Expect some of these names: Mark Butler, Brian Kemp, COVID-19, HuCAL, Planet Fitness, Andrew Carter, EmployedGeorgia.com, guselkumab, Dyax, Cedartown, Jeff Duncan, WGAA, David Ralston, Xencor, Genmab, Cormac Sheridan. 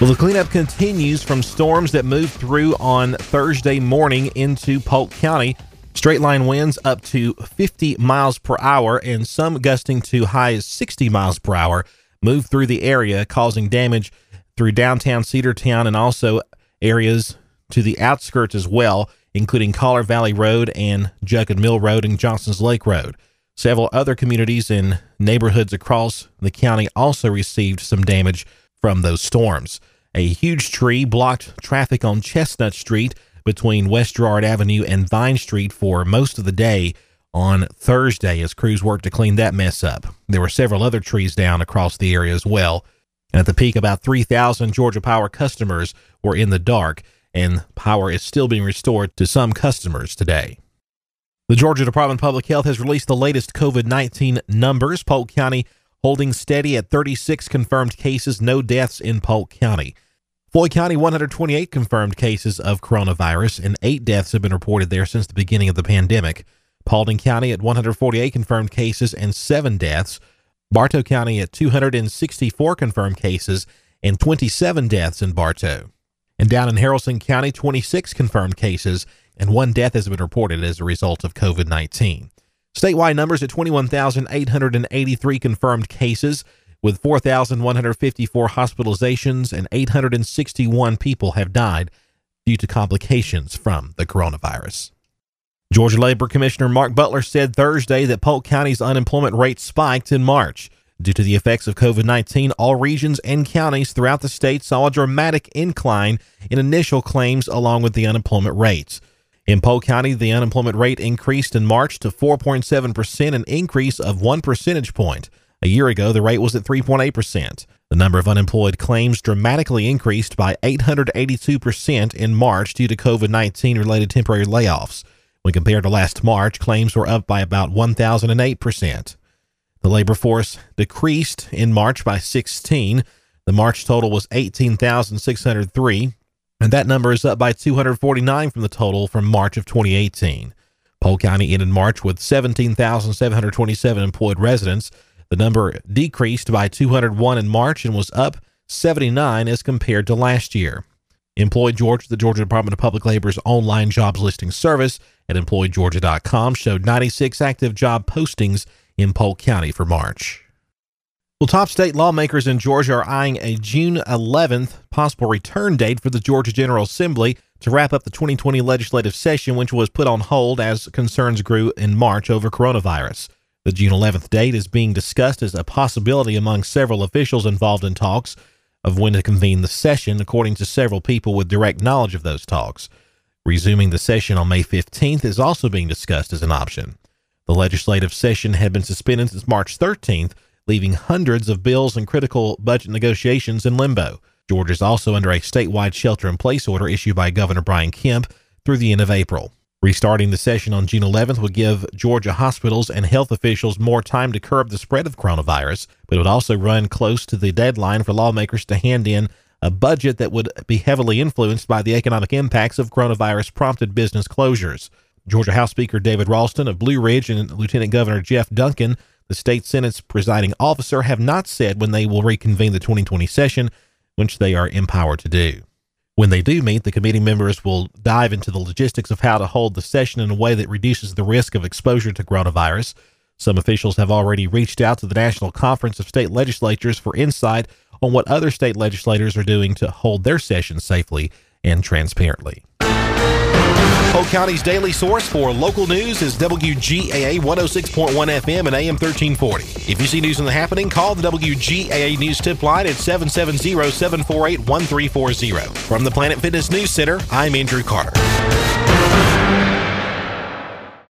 Well, the cleanup continues from storms that moved through on Thursday morning into Polk County. Straight line winds up to 50 miles per hour and some gusting to high as 60 miles per hour moved through the area, causing damage through downtown Cedartown and also areas to the outskirts as well, including Collar Valley Road and Jugged Mill Road and Johnson's Lake Road. Several other communities and neighborhoods across the county also received some damage from those storms. A huge tree blocked traffic on Chestnut Street between West Girard Avenue and Vine Street for most of the day on Thursday as crews worked to clean that mess up. There were several other trees down across the area as well. And at the peak, about 3,000 Georgia Power customers were in the dark, and power is still being restored to some customers today. The Georgia Department of Public Health has released the latest COVID-19 numbers. Polk County holding steady at 36 confirmed cases, no deaths in Polk County. Floyd County, 128 confirmed cases of coronavirus, and 8 deaths have been reported there since the beginning of the pandemic. Paulding County at 148 confirmed cases and 7 deaths. Bartow County at 264 confirmed cases and 27 deaths in Bartow. And down in Harrelson County, 26 confirmed cases and 1 death has been reported as a result of COVID-19. Statewide numbers at 21,883 confirmed cases, with 4,154 hospitalizations and 861 people have died due to complications from the coronavirus. Georgia Labor Commissioner Mark Butler said Thursday that Polk County's unemployment rate spiked in March. Due to the effects of COVID-19, all regions and counties throughout the state saw a dramatic incline in initial claims along with the unemployment rates. In Polk County, the unemployment rate increased in March to 4.7%, an increase of 1 percentage point. A year ago, the rate was at 3.8%. The number of unemployed claims dramatically increased by 882% in March due to COVID-19 related temporary layoffs. When compared to last March, claims were up by about 1,008%. The labor force decreased in March by 16. The March total was 18,603, and that number is up by 249 from the total from March of 2018. Polk County ended March with 17,727 employed residents. The number decreased by 201 in March and was up 79 as compared to last year. Employed Georgia, the Georgia Department of Public Labor's online jobs listing service at EmployedGeorgia.com, showed 96 active job postings in Polk County for March. Well, top state lawmakers in Georgia are eyeing a June 11th possible return date for the Georgia General Assembly to wrap up the 2020 legislative session, which was put on hold as concerns grew in March over coronavirus. The June 11th date is being discussed as a possibility among several officials involved in talks of when to convene the session, according to several people with direct knowledge of those talks. Resuming the session on May 15th is also being discussed as an option. The legislative session had been suspended since March 13th, leaving hundreds of bills and critical budget negotiations in limbo. Georgia is also under a statewide shelter-in-place order issued by Governor Brian Kemp through the end of April. Restarting the session on June 11th would give Georgia hospitals and health officials more time to curb the spread of coronavirus, but it would also run close to the deadline for lawmakers to hand in a budget that would be heavily influenced by the economic impacts of coronavirus-prompted business closures. Georgia House Speaker David Ralston of Blue Ridge and Lieutenant Governor Jeff Duncan, the state Senate's presiding officer, have not said when they will reconvene the 2020 session, which they are empowered to do. When they do meet, the committee members will dive into the logistics of how to hold the session in a way that reduces the risk of exposure to coronavirus. Some officials have already reached out to the National Conference of State Legislatures for insight on what other state legislators are doing to hold their sessions safely and transparently. Polk County's daily source for local news is WGAA 106.1 FM and AM 1340. If you see news in the happening, call the WGAA News Tip Line at 770-748-1340. From the Planet Fitness News Center, I'm Andrew Carter.